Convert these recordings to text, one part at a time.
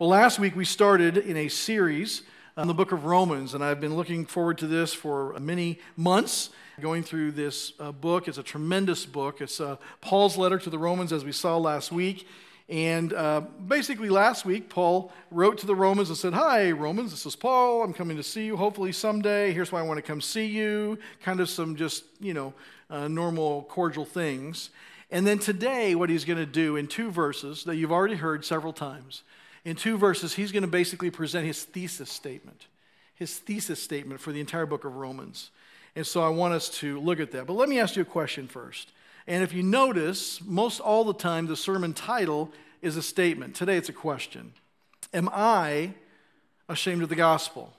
Well, last week we started in a series on the book of Romans, and I've been looking forward to this for many months, going through this book. It's a tremendous book. It's Paul's letter to the Romans, as we saw last week. And basically last week, Paul wrote to the Romans and said, "Hi, Romans, this is Paul. I'm coming to see you hopefully someday. Here's why I want to come see you." Kind of some just, normal, cordial things. And then today, what he's going to do in two verses that you've already heard several times, in two verses, he's going to basically present his thesis statement for the entire book of Romans. And so I want us to look at that. But let me ask you a question first. And if you notice, most all the time, the sermon title is a statement. Today, it's a question. Am I ashamed of the gospel?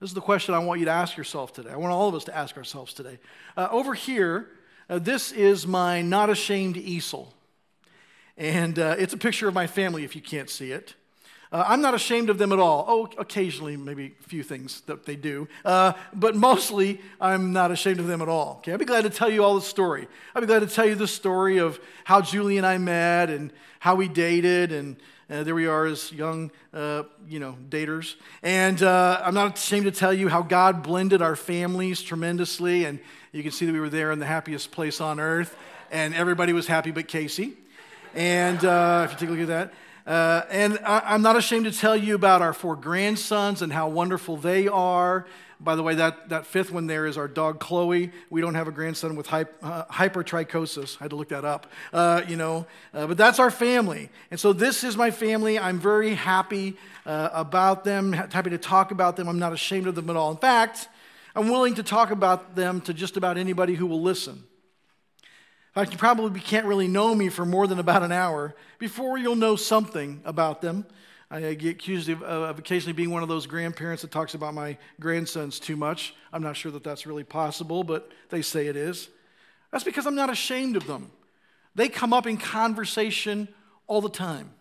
This is the question I want you to ask yourself today. I want all of us to ask ourselves today. Over here, this is my not ashamed easel. And it's a picture of my family, if you can't see it. I'm not ashamed of them at all. Oh, occasionally, maybe a few things that they do. But mostly, I'm not ashamed of them at all. Okay, I'd be glad to tell you all the story. I'd be glad to tell you the story of how Julie and I met and how we dated. And there we are as young, daters. And I'm not ashamed to tell you how God blended our families tremendously. And you can see that we were there in the happiest place on earth. And everybody was happy but Casey. And if you take a look at that. And I'm not ashamed to tell you about our 4 grandsons and how wonderful they are. By the way, that fifth one there is our dog, Chloe. We don't have a grandson with hypertrichosis. I had to look that up, But that's our family. And so this is my family. I'm very happy about them, happy to talk about them. I'm not ashamed of them at all. In fact, I'm willing to talk about them to just about anybody who will listen. In fact, you probably can't really know me for more than about an hour before you'll know something about them. I get accused of occasionally being one of those grandparents that talks about my grandsons too much. I'm not sure that that's really possible, but they say it is. That's because I'm not ashamed of them. They come up in conversation all the time.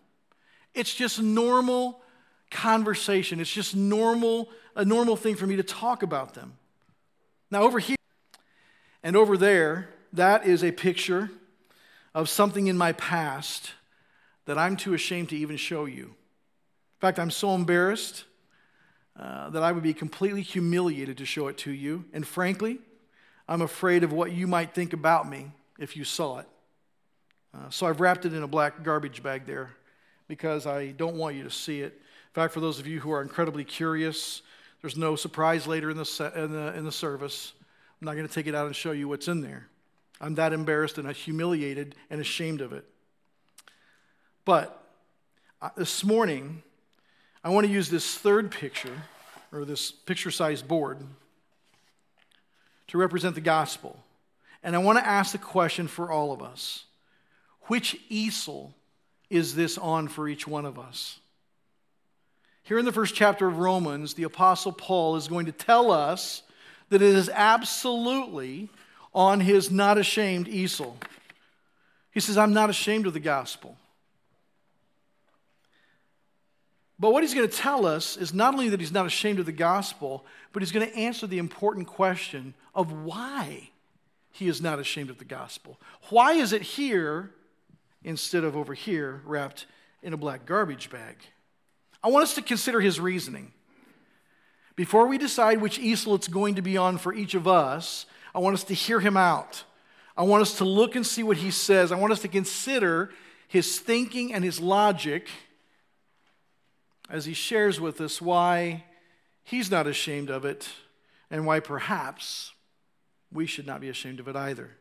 It's just normal conversation. It's just a normal thing for me to talk about them. Now, over here and over there, that is a picture of something in my past that I'm too ashamed to even show you. In fact, I'm so embarrassed that I would be completely humiliated to show it to you. And frankly, I'm afraid of what you might think about me if you saw it. So I've wrapped it in a black garbage bag there because I don't want you to see it. In fact, for those of you who are incredibly curious, there's no surprise later in the service. I'm not going to take it out and show you what's in there. I'm that embarrassed and humiliated and ashamed of it. But this morning, I want to use this third picture, or this picture-sized board, to represent the gospel. And I want to ask the question for all of us. Which easel is this on for each one of us? Here in the first chapter of Romans, the Apostle Paul is going to tell us that it is absolutely on his not ashamed easel. He says, "I'm not ashamed of the gospel." But what he's going to tell us is not only that he's not ashamed of the gospel, but he's going to answer the important question of why he is not ashamed of the gospel. Why is it here instead of over here wrapped in a black garbage bag? I want us to consider his reasoning. Before we decide which easel it's going to be on for each of us, I want us to hear him out. I want us to look and see what he says. I want us to consider his thinking and his logic as he shares with us why he's not ashamed of it and why perhaps we should not be ashamed of it either.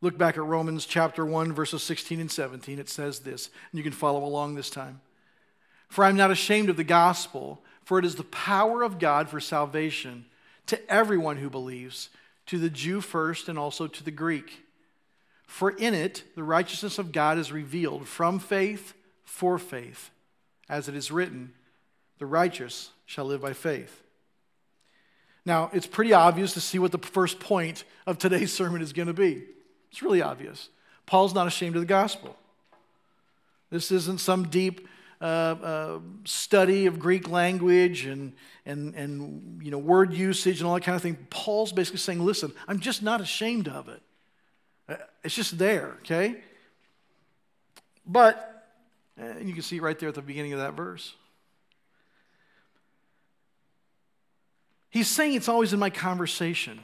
Look back at Romans chapter 1, verses 16 and 17. It says this, and you can follow along this time. "For I'm not ashamed of the gospel, for it is the power of God for salvation to everyone who believes, to the Jew first and also to the Greek. For in it, the righteousness of God is revealed from faith for faith. As it is written, the righteous shall live by faith." Now, it's pretty obvious to see what the first point of today's sermon is going to be. It's really obvious. Paul's not ashamed of the gospel. This isn't some deep study of Greek language and word usage and all that kind of thing. Paul's basically saying, listen, I'm just not ashamed of it. It's just there, okay? But And you can see right there at the beginning of that verse. He's saying it's always in my conversation.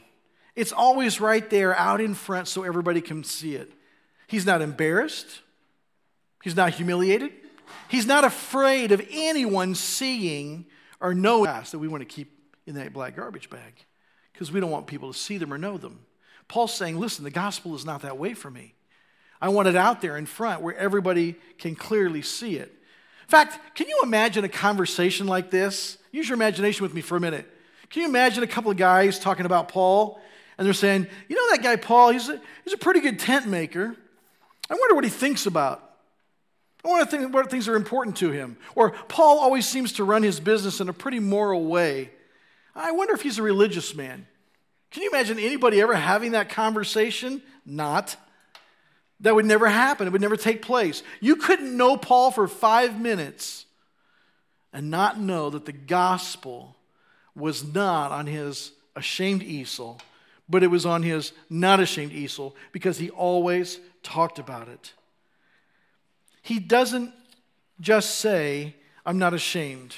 It's always right there out in front so everybody can see it. He's not embarrassed. He's not humiliated. He's not afraid of anyone seeing or knowing that we want to keep in that black garbage bag because we don't want people to see them or know them. Paul's saying, listen, the gospel is not that way for me. I want it out there in front where everybody can clearly see it. In fact, can you imagine a conversation like this? Use your imagination with me for a minute. Can you imagine a couple of guys talking about Paul, and they're saying, you know that guy Paul, he's a pretty good tent maker. I wonder what he thinks about. I wonder what things are important to him. Or Paul always seems to run his business in a pretty moral way. I wonder if he's a religious man. Can you imagine anybody ever having that conversation? Not. That would never happen. It would never take place. You couldn't know Paul for 5 minutes and not know that the gospel was not on his ashamed easel, but it was on his not ashamed easel because he always talked about it. He doesn't just say, I'm not ashamed.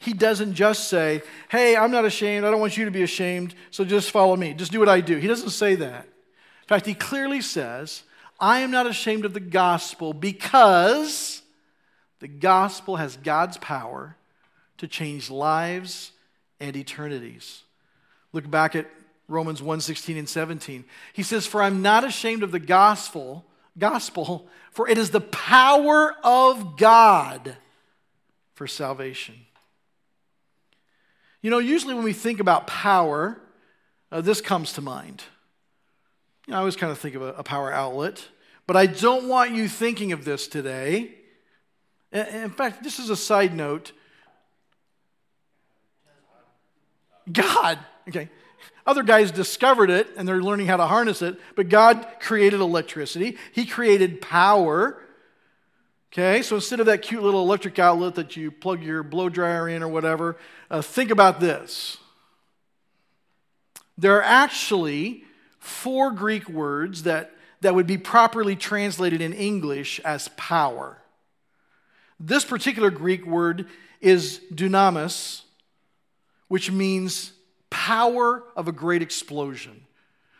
He doesn't just say, hey, I'm not ashamed. I don't want you to be ashamed, so just follow me. Just do what I do. He doesn't say that. In fact, he clearly says, I am not ashamed of the gospel because the gospel has God's power to change lives and eternities. Look back at Romans 1:16 and 17. He says, for I'm not ashamed of the gospel, for it is the power of God for salvation. You know, usually when we think about power, this comes to mind. You know, I always kind of think of a power outlet, but I don't want you thinking of this today. In fact, this is a side note. God, okay. Other guys discovered it, and they're learning how to harness it, but God created electricity. He created power, okay? So instead of that cute little electric outlet that you plug your blow dryer in or whatever, think about this. There are actually 4 Greek words that would be properly translated in English as power. This particular Greek word is dunamis, which means power of a great explosion.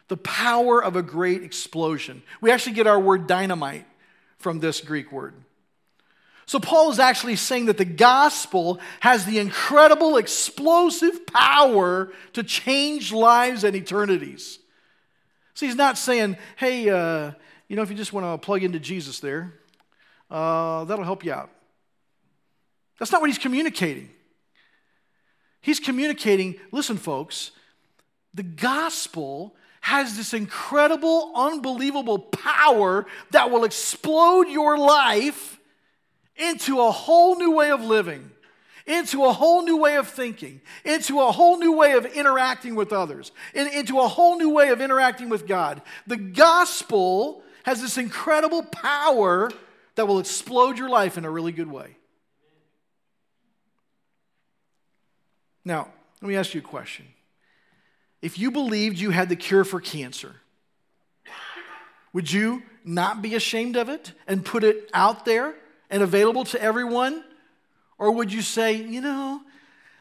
The power of a great explosion. We actually get our word dynamite from this Greek word. So Paul is actually saying that the gospel has the incredible explosive power to change lives and eternities. See, he's not saying, hey, you know, if you just want to plug into Jesus there, that'll help you out. That's not what he's communicating. He's communicating, listen, folks, the gospel has this incredible, unbelievable power that will explode your life into a whole new way of living, into a whole new way of thinking, into a whole new way of interacting with others, and into a whole new way of interacting with God. The gospel has this incredible power that will explode your life in a really good way. Now, let me ask you a question. If you believed you had the cure for cancer, would you not be ashamed of it and put it out there and available to everyone? Or would you say, you know,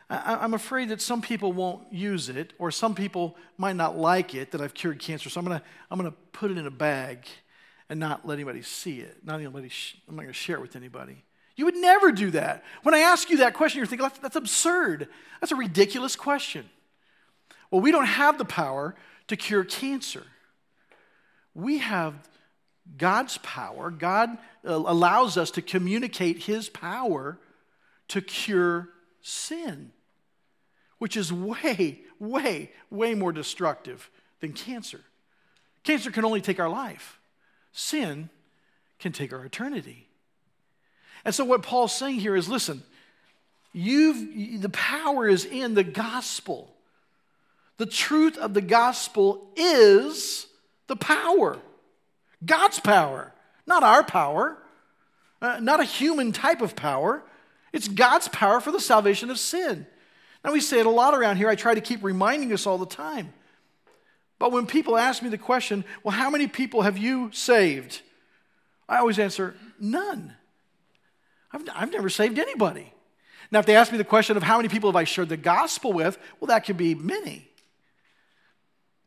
I'm afraid that some people won't use it or some people might not like it that I've cured cancer, so I'm going to put it in a bag and not let anybody see it. I'm not going to share it with anybody. You would never do that. When I ask you that question, you're thinking, that's absurd. That's a ridiculous question. Well, we don't have the power to cure cancer. We have God's power. God allows us to communicate his power to cure sin, which is way, way, way more destructive than cancer. Cancer can only take our life. Sin can take our eternity. And so what Paul's saying here is, listen, the power is in the gospel. The truth of the gospel is the power. God's power, not our power, not a human type of power. It's God's power for the salvation of sin. Now we say it a lot around here. I try to keep reminding us all the time. But when people ask me the question, well, how many people have you saved? I always answer, none. I've never saved anybody. Now, if they ask me the question of how many people have I shared the gospel with, well, that could be many.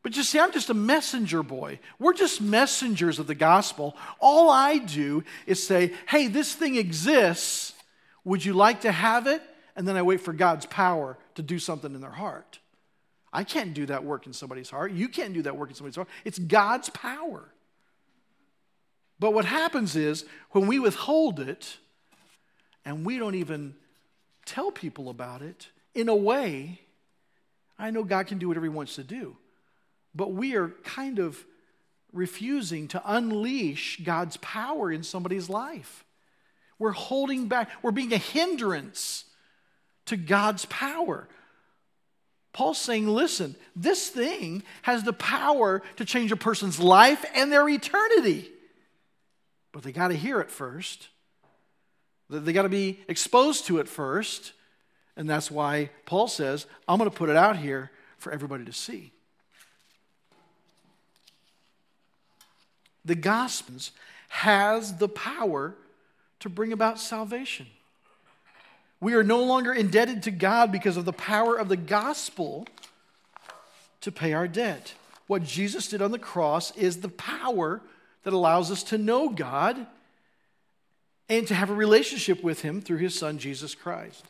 But you see, I'm just a messenger boy. We're just messengers of the gospel. All I do is say, hey, this thing exists. Would you like to have it? And then I wait for God's power to do something in their heart. I can't do that work in somebody's heart. You can't do that work in somebody's heart. It's God's power. But what happens is when we withhold it and we don't even tell people about it, in a way, I know God can do whatever he wants to do, but we are kind of refusing to unleash God's power in somebody's life. We're holding back. We're being a hindrance to God's power. Paul's saying, listen, this thing has the power to change a person's life and their eternity. But they got to hear it first. They got to be exposed to it first. And that's why Paul says, I'm going to put it out here for everybody to see. The gospel has the power to bring about salvation. We are no longer indebted to God because of the power of the gospel to pay our debt. What Jesus did on the cross is the power that allows us to know God and to have a relationship with him through his son, Jesus Christ.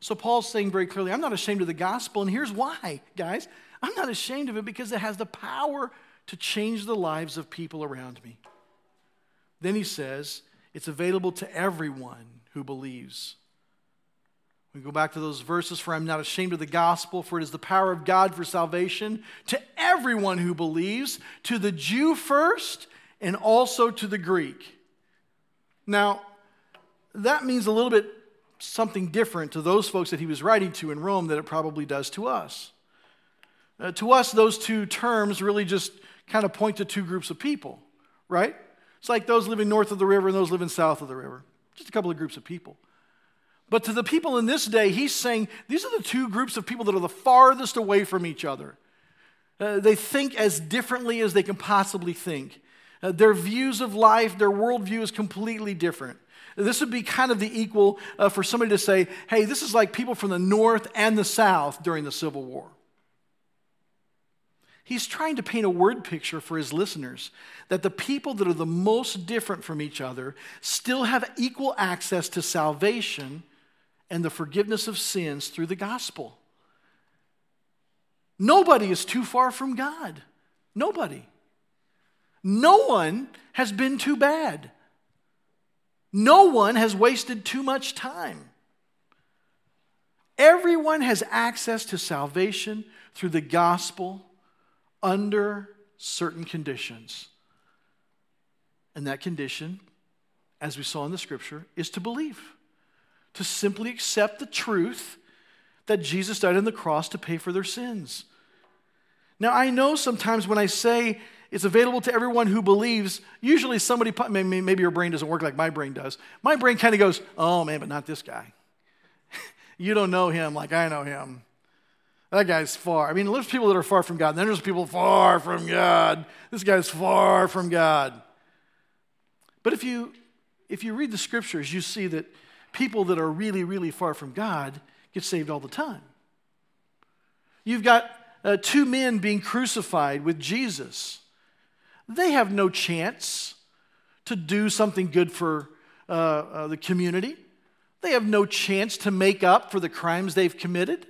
So Paul's saying very clearly, I'm not ashamed of the gospel, and here's why, guys. I'm not ashamed of it because it has the power to change the lives of people around me. Then he says, it's available to everyone who believes. We go back to those verses, for I'm not ashamed of the gospel, for it is the power of God for salvation to everyone who believes, to the Jew first and also to the Greek. Now, that means a little bit something different to those folks that he was writing to in Rome than it probably does to us. To us, those two terms really just kind of point to two groups of people, right? It's like those living north of the river and those living south of the river. Just a couple of groups of people. But to the people in this day, he's saying, these are the two groups of people that are the farthest away from each other. They think as differently as they can possibly think. Their views of life, their worldview is completely different. This would be kind of the equal for somebody to say, hey, this is like people from the North and the South during the Civil War. He's trying to paint a word picture for his listeners that the people that are the most different from each other still have equal access to salvation and the forgiveness of sins through the gospel. Nobody is too far from God. Nobody. No one has been too bad. No one has wasted too much time. Everyone has access to salvation through the gospel under certain conditions. And that condition, as we saw in the scripture, is to believe, to simply accept the truth that Jesus died on the cross to pay for their sins. Now, I know sometimes when I say it's available to everyone who believes, usually somebody, maybe your brain doesn't work like my brain does. My brain kind of goes, oh man, but not this guy. You don't know him like I know him. That guy's far. I mean, there's people that are far from God, and then there's people far from God. This guy's far from God. But if you read the scriptures, you see that people that are really, really far from God get saved all the time. You've got two men being crucified with Jesus. They have no chance to do something good for the community. They have no chance to make up for the crimes they've committed.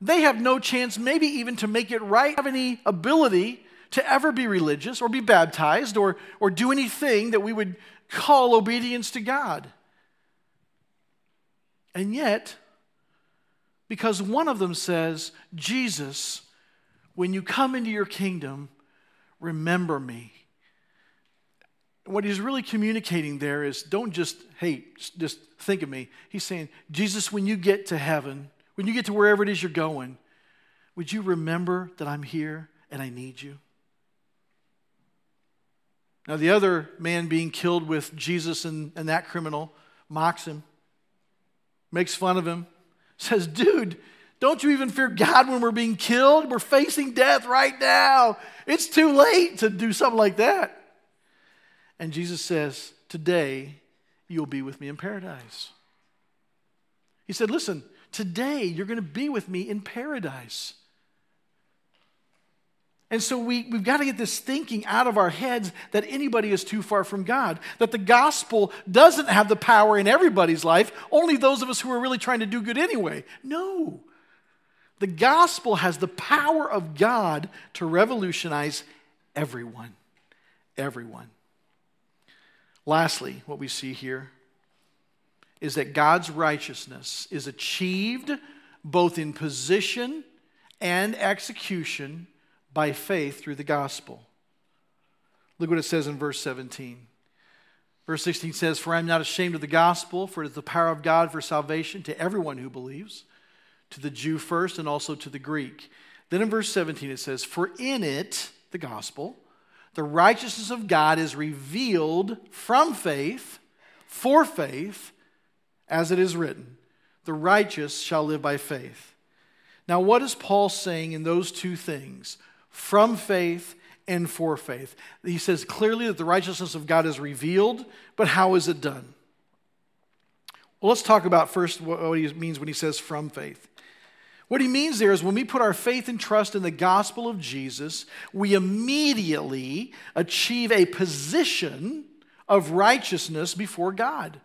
They have no chance maybe even to make it right, have any ability to ever be religious or be baptized or do anything that we would call obedience to God. And yet, because one of them says, Jesus, when you come into your kingdom, remember me. What he's really communicating there is don't just, hey, just think of me. He's saying, Jesus, when you get to heaven, when you get to wherever it is you're going, would you remember that I'm here and I need you? Now, the other man being killed with Jesus and that criminal mocks him, makes fun of him, says, dude, don't you even fear God when we're being killed? We're facing death right now. It's too late to do something like that. And Jesus says, today, you'll be with me in paradise. He said, listen, today you're going to be with me in paradise. And so we've got to get this thinking out of our heads that anybody is too far from God, that the gospel doesn't have the power in everybody's life, only those of us who are really trying to do good anyway. No. The gospel has the power of God to revolutionize everyone. Everyone. Lastly, what we see here is that God's righteousness is achieved both in position and execution by faith through the gospel. Look what it says in verse 17. Verse 16 says, "For I am not ashamed of the gospel, for it is the power of God for salvation to everyone who believes, to the Jew first and also to the Greek." Then in verse 17 it says, "For in it," the gospel, "the righteousness of God is revealed from faith, for faith, as it is written, 'The righteous shall live by faith.'" Now what is Paul saying in those two things? From faith and for faith. He says clearly that the righteousness of God is revealed, but how is it done? Well, let's talk about first what he means when he says from faith. What he means there is when we put our faith and trust in the gospel of Jesus, we immediately achieve a position of righteousness before God.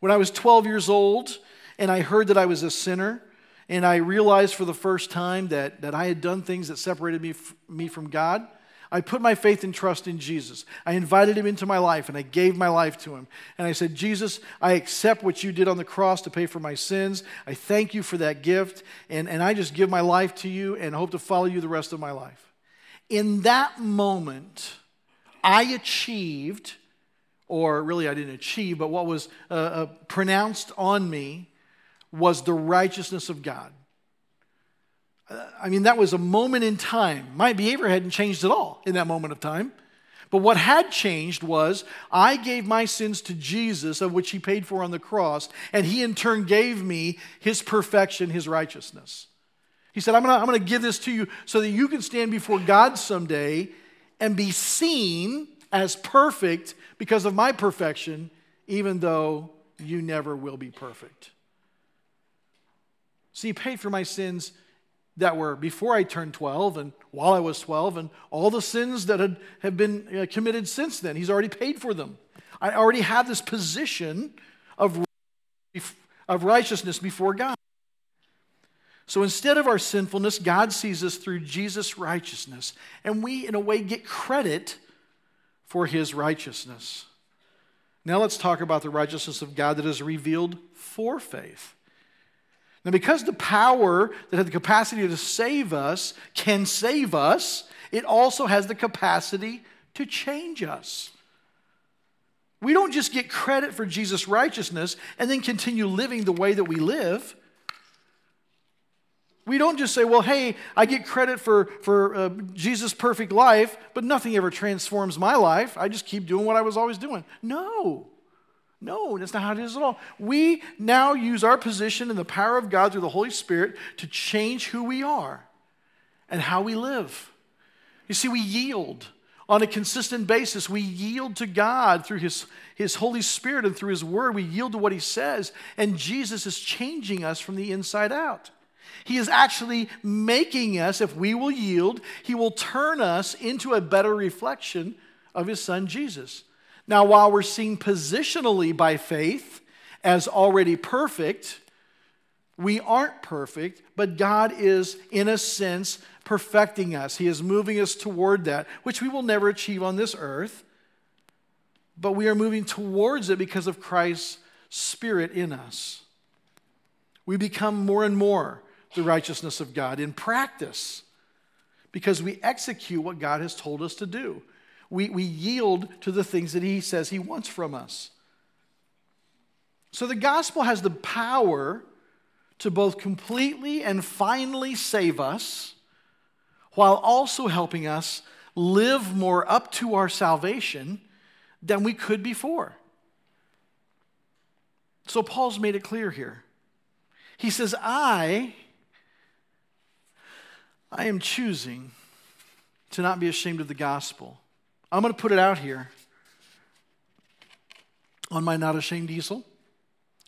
When I was 12 years old and I heard that I was a sinner, and I realized for the first time that I had done things that separated me from God, I put my faith and trust in Jesus. I invited him into my life, and I gave my life to him. And I said, "Jesus, I accept what you did on the cross to pay for my sins. I thank you for that gift, and I just give my life to you and hope to follow you the rest of my life." In that moment, I achieved, or really I didn't achieve, but what was pronounced on me was the righteousness of God. I mean, that was a moment in time. My behavior hadn't changed at all in that moment of time. But what had changed was I gave my sins to Jesus, of which he paid for on the cross, and he in turn gave me his perfection, his righteousness. He said, I'm going to give this to you so that you can stand before God someday and be seen as perfect because of my perfection, even though you never will be perfect. See, he paid for my sins that were before I turned 12 and while I was 12 and all the sins that have been committed since then. He's already paid for them. I already have this position of righteousness before God. So instead of our sinfulness, God sees us through Jesus' righteousness, and we, in a way, get credit for his righteousness. Now let's talk about the righteousness of God that is revealed for faith. Now, because the power that had the capacity to save us can save us, it also has the capacity to change us. We don't just get credit for Jesus' righteousness and then continue living the way that we live. We don't just say, well, hey, I get credit for Jesus' perfect life, but nothing ever transforms my life. I just keep doing what I was always doing. No, that's not how it is at all. We now use our position and the power of God through the Holy Spirit to change who we are and how we live. You see, we yield on a consistent basis. We yield to God through his Holy Spirit and through his word. We yield to what he says, and Jesus is changing us from the inside out. He is actually making us, if we will yield, he will turn us into a better reflection of his son Jesus. Now, while we're seen positionally by faith as already perfect, we aren't perfect, but God is, in a sense, perfecting us. He is moving us toward that, which we will never achieve on this earth, but we are moving towards it because of Christ's Spirit in us. We become more and more the righteousness of God in practice because we execute what God has told us to do. We yield to the things that he says he wants from us. So the gospel has the power to both completely and finally save us while also helping us live more up to our salvation than we could before. So Paul's made it clear here. He says, I am choosing to not be ashamed of the gospel. I'm going to put it out here. on my Not Ashamed easel,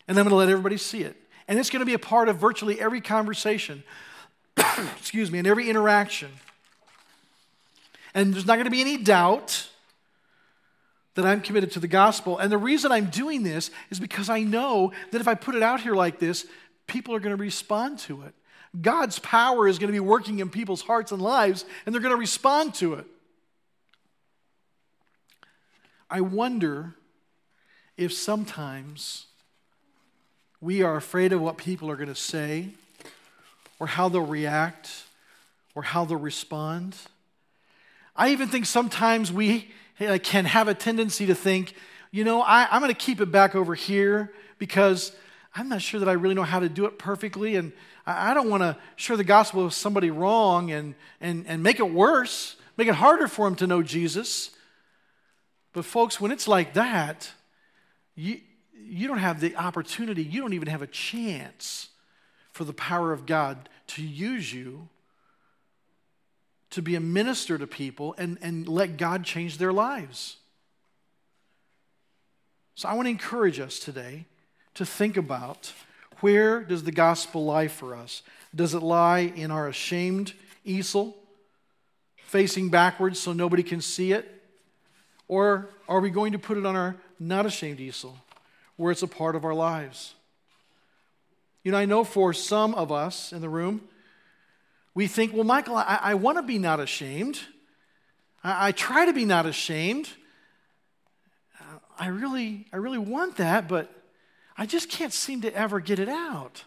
and I'm going to let everybody see it. And it's going to be a part of virtually every conversation, excuse me, and every interaction. And there's not going to be any doubt that I'm committed to the gospel. And the reason I'm doing this is because I know that if I put it out here like this, people are going to respond to it. God's power is going to be working in people's hearts and lives, and they're going to respond to it. I wonder if sometimes we are afraid of what people are going to say or how they'll react or how they'll respond. I even think sometimes we can have a tendency to think, you know, I'm going to keep it back over here because I'm not sure that I really know how to do it perfectly, and I don't want to share the gospel with somebody wrong and make it worse, make it harder for them to know Jesus. But folks, when it's like that, you don't have the opportunity, you don't even have a chance for the power of God to use you to be a minister to people and let God change their lives. So I want to encourage us today to think about, where does the gospel lie for us? Does it lie in our ashamed easel, facing backwards so nobody can see it? Or are we going to put it on our Not Ashamed easel, where it's a part of our lives? You know, I know for some of us in the room, we think, well, Michael, I want to be not ashamed. I try to be not ashamed. I really want that, but I just can't seem to ever get it out.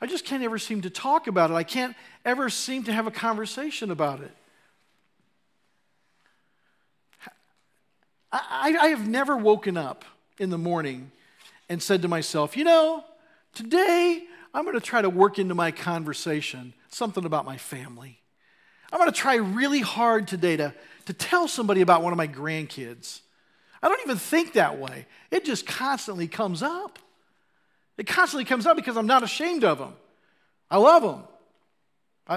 I just can't ever seem to talk about it. I can't ever seem to have a conversation about it. I have never woken up in the morning and said to myself, you know, today I'm going to try to work into my conversation something about my family. I'm going to try really hard today to tell somebody about one of my grandkids. I don't even think that way. It just constantly comes up. It constantly comes up because I'm not ashamed of them. I love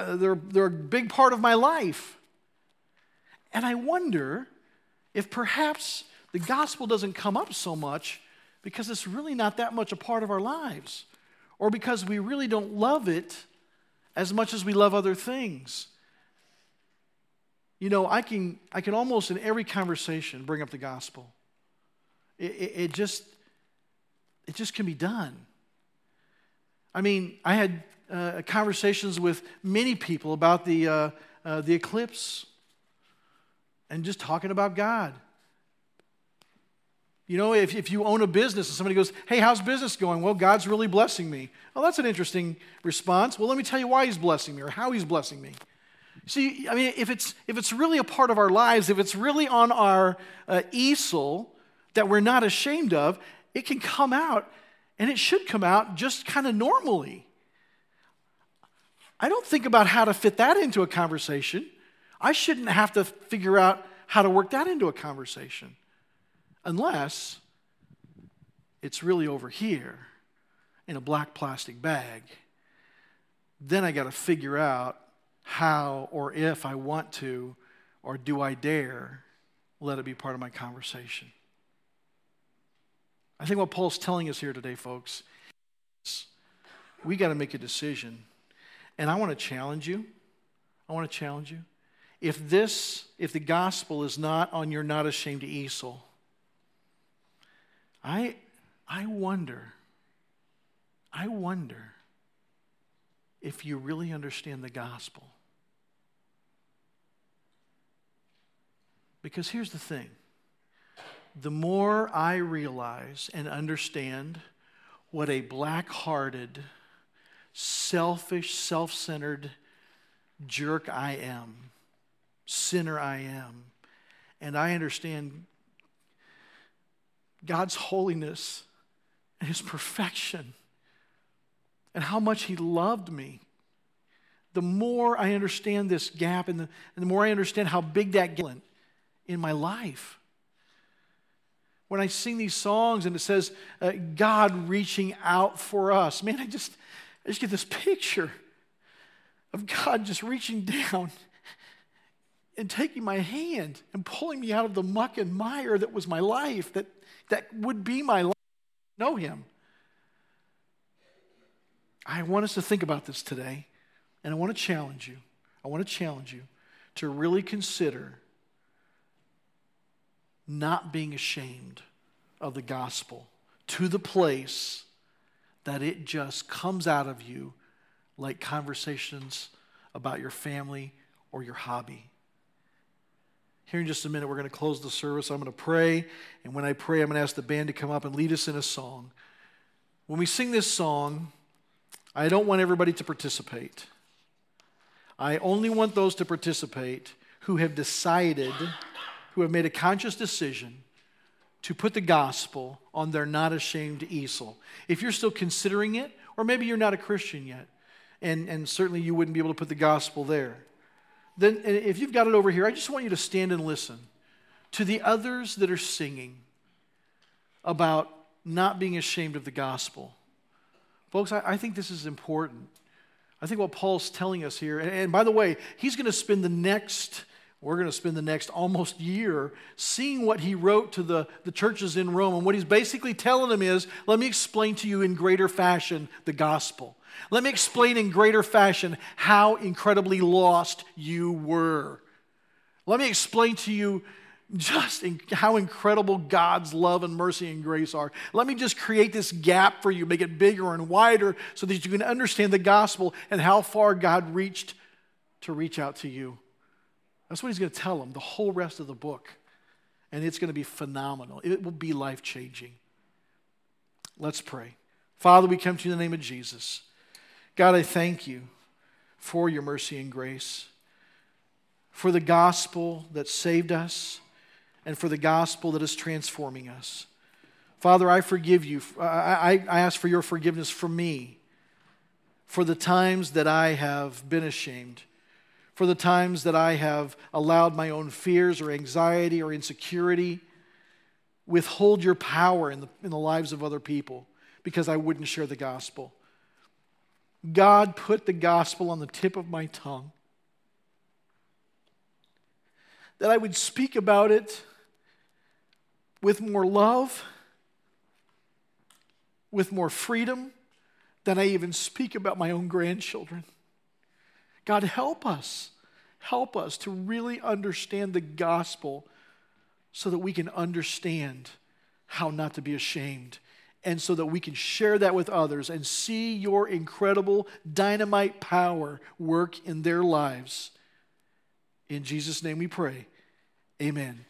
them. They're a big part of my life. And I wonder if perhaps the gospel doesn't come up so much because it's really not that much a part of our lives, or because we really don't love it as much as we love other things. You know, I can almost in every conversation bring up the gospel. It just can be done. I mean, I had conversations with many people about the eclipse, and just talking about God. You know, if you own a business and somebody goes, hey, how's business going? Well, God's really blessing me. Oh, that's an interesting response. Well, let me tell you why he's blessing me or how he's blessing me. See, I mean, if it's really a part of our lives, if it's really on our easel that we're not ashamed of, it can come out, and it should come out just kind of normally. I don't think about how to fit that into a conversation. I shouldn't have to figure out how to work that into a conversation unless it's really over here in a black plastic bag. Then I got to figure out how or if I want to, or do I dare let it be part of my conversation. I think what Paul's telling us here today, folks, is we got to make a decision. And I want to challenge you. If the gospel is not on your Not Ashamed easel, I wonder if you really understand the gospel. Because here's the thing. The more I realize and understand what a black-hearted, selfish, self-centered jerk I am, sinner I am, and I understand God's holiness and his perfection and how much he loved me, the more I understand this gap and the more I understand how big that gap is in my life. When I sing these songs and it says, God reaching out for us, man, I just get this picture of God just reaching down and taking my hand and pulling me out of the muck and mire that was my life, that would be my life, know him. I want us to think about this today, and I want to challenge you. I want to challenge you to really consider not being ashamed of the gospel to the place that it just comes out of you like conversations about your family or your hobby. Here in just a minute, we're going to close the service. I'm going to pray, and when I pray, I'm going to ask the band to come up and lead us in a song. When we sing this song, I don't want everybody to participate. I only want those to participate who have decided, who have made a conscious decision to put the gospel on their not ashamed easel. If you're still considering it, or maybe you're not a Christian yet, and certainly you wouldn't be able to put the gospel there, then if you've got it over here, I just want you to stand and listen to the others that are singing about not being ashamed of the gospel. Folks, I think this is important. I think what Paul's telling us here, and by the way, we're going to spend the next almost year seeing what he wrote to the churches in Rome. And what he's basically telling them is, let me explain to you in greater fashion the gospel. Let me explain in greater fashion how incredibly lost you were. Let me explain to you just how incredible God's love and mercy and grace are. Let me just create this gap for you, make it bigger and wider so that you can understand the gospel and how far God reached to reach out to you. That's what he's going to tell them the whole rest of the book. And it's going to be phenomenal. It will be life-changing. Let's pray. Father, we come to you in the name of Jesus. God, I thank you for your mercy and grace, for the gospel that saved us, and for the gospel that is transforming us. Father, I forgive you. I ask for your forgiveness for me, for the times that I have been ashamed, for the times that I have allowed my own fears or anxiety or insecurity withhold your power in the lives of other people because I wouldn't share the gospel. God, put the gospel on the tip of my tongue, that I would speak about it with more love, with more freedom than I even speak about my own grandchildren. God, help us. Help us to really understand the gospel so that we can understand how not to be ashamed and so that we can share that with others and see your incredible dynamite power work in their lives. In Jesus' name we pray. Amen.